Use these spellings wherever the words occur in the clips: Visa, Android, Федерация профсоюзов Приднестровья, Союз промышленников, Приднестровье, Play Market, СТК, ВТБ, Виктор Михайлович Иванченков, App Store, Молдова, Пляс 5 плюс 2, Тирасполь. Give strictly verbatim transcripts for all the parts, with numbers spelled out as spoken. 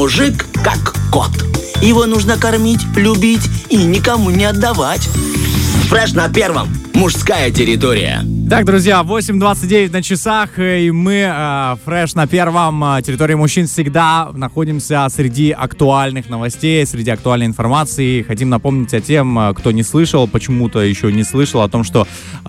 мужик как кот. Его нужно кормить, любить и никому не отдавать. Фреш на первом. Мужская территория. Так, друзья, восемь двадцать девять на часах, и мы, э, фреш на первом, территории мужчин, всегда находимся среди актуальных новостей, среди актуальной информации. Хотим напомнить о тем, кто не слышал, почему-то еще не слышал, о том, что э,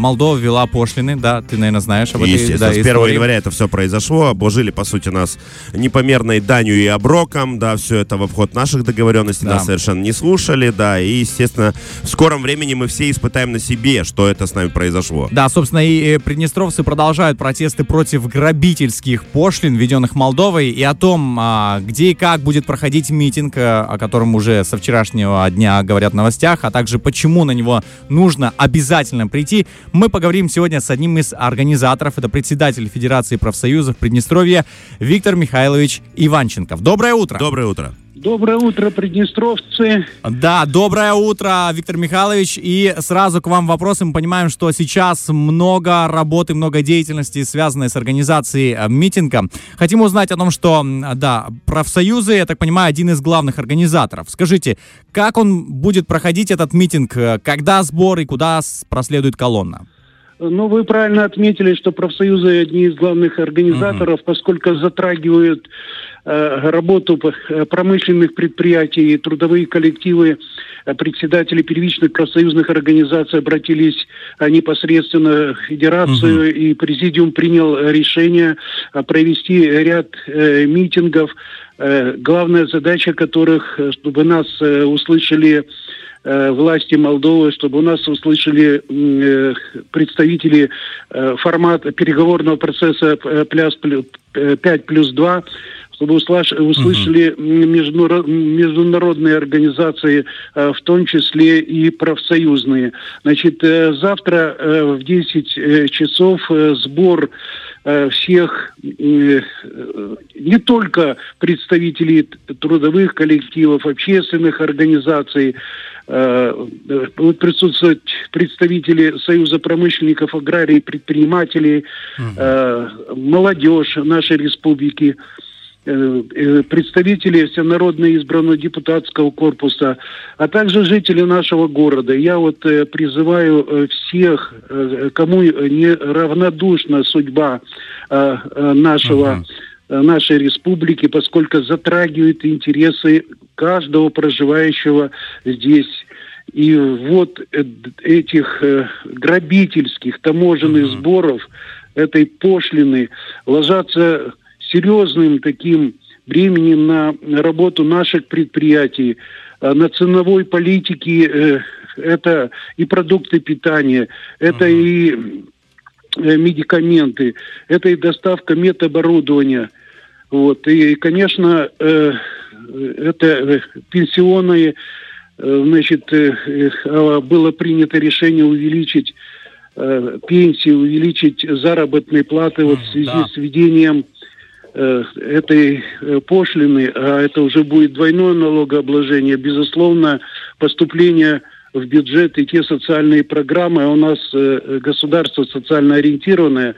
Молдова ввела пошлины, да, ты, наверное, знаешь об этой истории. Естественно, да, с первого января это все произошло, обложили, по сути, нас непомерной данью и оброком, да, все это в обход наших договоренностей, да. Нас совершенно не слушали, да, и, естественно, в скором времени мы все испытаем на себе, что это с нами произошло. Да, собственно, и приднестровцы продолжают протесты против грабительских пошлин, введенных Молдовой, и о том, где и как будет проходить митинг, о котором уже со вчерашнего дня говорят в новостях, а также почему на него нужно обязательно прийти, мы поговорим сегодня с одним из организаторов, это председатель Федерации профсоюзов Приднестровья Виктор Михайлович Иванченков. Доброе утро! Доброе утро! Доброе утро, приднестровцы. Да, доброе утро, Виктор Михайлович. И сразу к вам вопросы. Мы понимаем, что сейчас много работы, много деятельности, связанной с организацией митинга. Хотим узнать о том, что, да, профсоюзы, я так понимаю, один из главных организаторов. Скажите, как он будет проходить, этот митинг? Когда сбор и куда проследует колонна? Ну, вы правильно отметили, что профсоюзы одни из главных организаторов, uh-huh. поскольку затрагивают э, работу промышленных предприятий, трудовые коллективы, председатели первичных профсоюзных организаций обратились непосредственно в Федерацию, uh-huh. и Президиум принял решение провести ряд э, митингов, э, главная задача которых, чтобы нас э, услышали власти Молдовы, чтобы у нас услышали э, представители э, формата переговорного процесса «Пляс пять плюс два», чтобы услышали uh-huh. международные организации, э, в том числе и профсоюзные. Значит, э, завтра э, в десять часов э, сбор всех, не только представителей трудовых коллективов, общественных организаций, будут присутствовать представители Союза промышленников, аграрий, предпринимателей, uh-huh. молодежь нашей республики, представители всенародно избранного депутатского корпуса, а также жители нашего города. Я вот призываю всех, кому не равнодушна судьба нашего, ага. нашей республики, поскольку затрагивает интересы каждого проживающего здесь. И вот этих грабительских таможенных ага. сборов, этой пошлины, ложатся серьезным таким бременем на работу наших предприятий, на ценовой политике, это и продукты питания, это uh-huh. и медикаменты, это и доставка медоборудования. Вот. И, конечно, это пенсионные, значит, было принято решение увеличить пенсии, увеличить заработные платы вот в связи uh-huh. с введением этой пошлины, а это уже будет двойное налогообложение, безусловно, поступление в бюджет и те социальные программы, у нас государство социально ориентированное,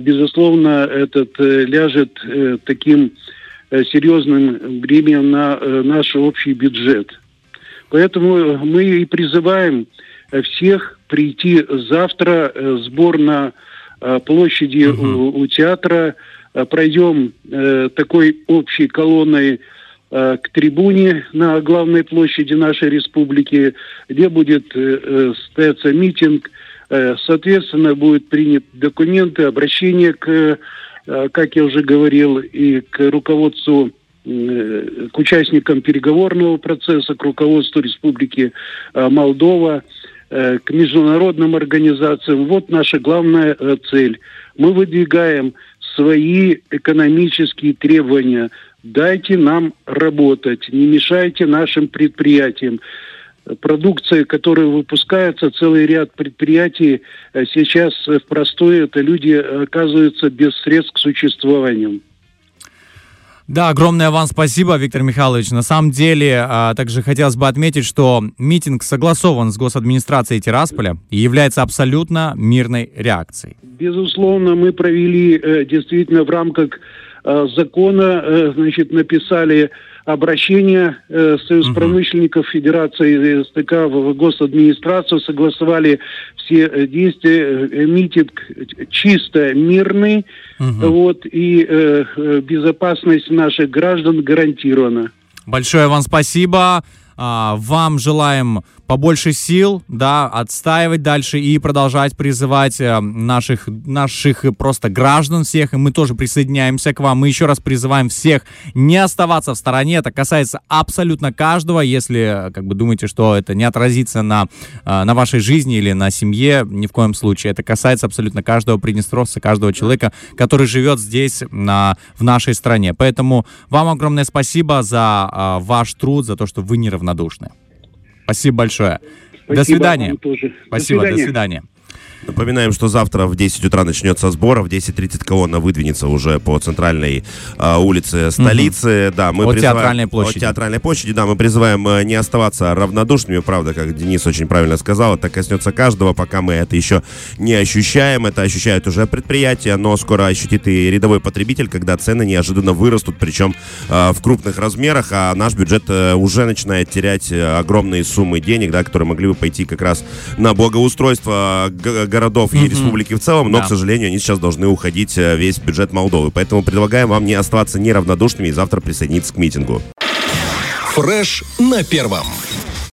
безусловно, этот ляжет таким серьезным бременем на наш общий бюджет. Поэтому мы и призываем всех прийти завтра, сбор на площади угу. у, у театра, пройдем э, такой общей колонной э, к трибуне на главной площади нашей республики, где будет э, состояться митинг. Э, соответственно, будут приняты документы, обращение к, э, как я уже говорил, и к руководству, э, к участникам переговорного процесса, к руководству Республики э, Молдова, э, к международным организациям. Вот наша главная э, цель. Мы выдвигаем свои экономические требования. Дайте нам работать, не мешайте нашим предприятиям. Продукция, которая выпускается, целый ряд предприятий сейчас в простое, это люди оказываются без средств к существованию. Да, огромное вам спасибо, Виктор Михайлович. На самом деле, а, также хотелось бы отметить, что митинг согласован с госадминистрацией Тирасполя и является абсолютно мирной реакцией. Безусловно, мы провели э, действительно в рамках закона, значит, написали обращение Союз промышленников Федерации СТК в госадминистрацию, согласовали все действия, митинг чисто мирный, угу. вот, и э, безопасность наших граждан гарантирована. Большое вам спасибо. Вам желаем побольше сил, да, отстаивать дальше и продолжать призывать наших, наших просто граждан всех, и мы тоже присоединяемся к вам. Мы еще раз призываем всех не оставаться в стороне, это касается абсолютно каждого. Если, как бы, думаете, что это не отразится на, на вашей жизни или на семье, ни в коем случае. Это касается абсолютно каждого приднестровца, каждого человека, который живет здесь, на, в нашей стране. Поэтому вам огромное спасибо за а, ваш труд, за то, что вы не равнодушны. Спасибо большое. Спасибо, до свидания. Спасибо, до свидания. до свидания. Напоминаем, что завтра в десять утра начнется сбор, в десять тридцать колонна выдвинется уже по центральной э, улице столицы. Угу. Да, мы от, призываем, театральной площади. от Театральной площади. Да, мы призываем э, не оставаться равнодушными, правда, как Денис очень правильно сказал, это коснется каждого, пока мы это еще не ощущаем, это ощущают уже предприятия, но скоро ощутит и рядовой потребитель, когда цены неожиданно вырастут, причем э, в крупных размерах, а наш бюджет э, уже начинает терять огромные суммы денег, да, которые могли бы пойти как раз на благоустройство г- городов mm-hmm. и республики в целом, но, да. к сожалению, они сейчас должны уходить весь бюджет Молдовы. Поэтому предлагаем вам не оставаться неравнодушными и завтра присоединиться к митингу. Фреш на первом.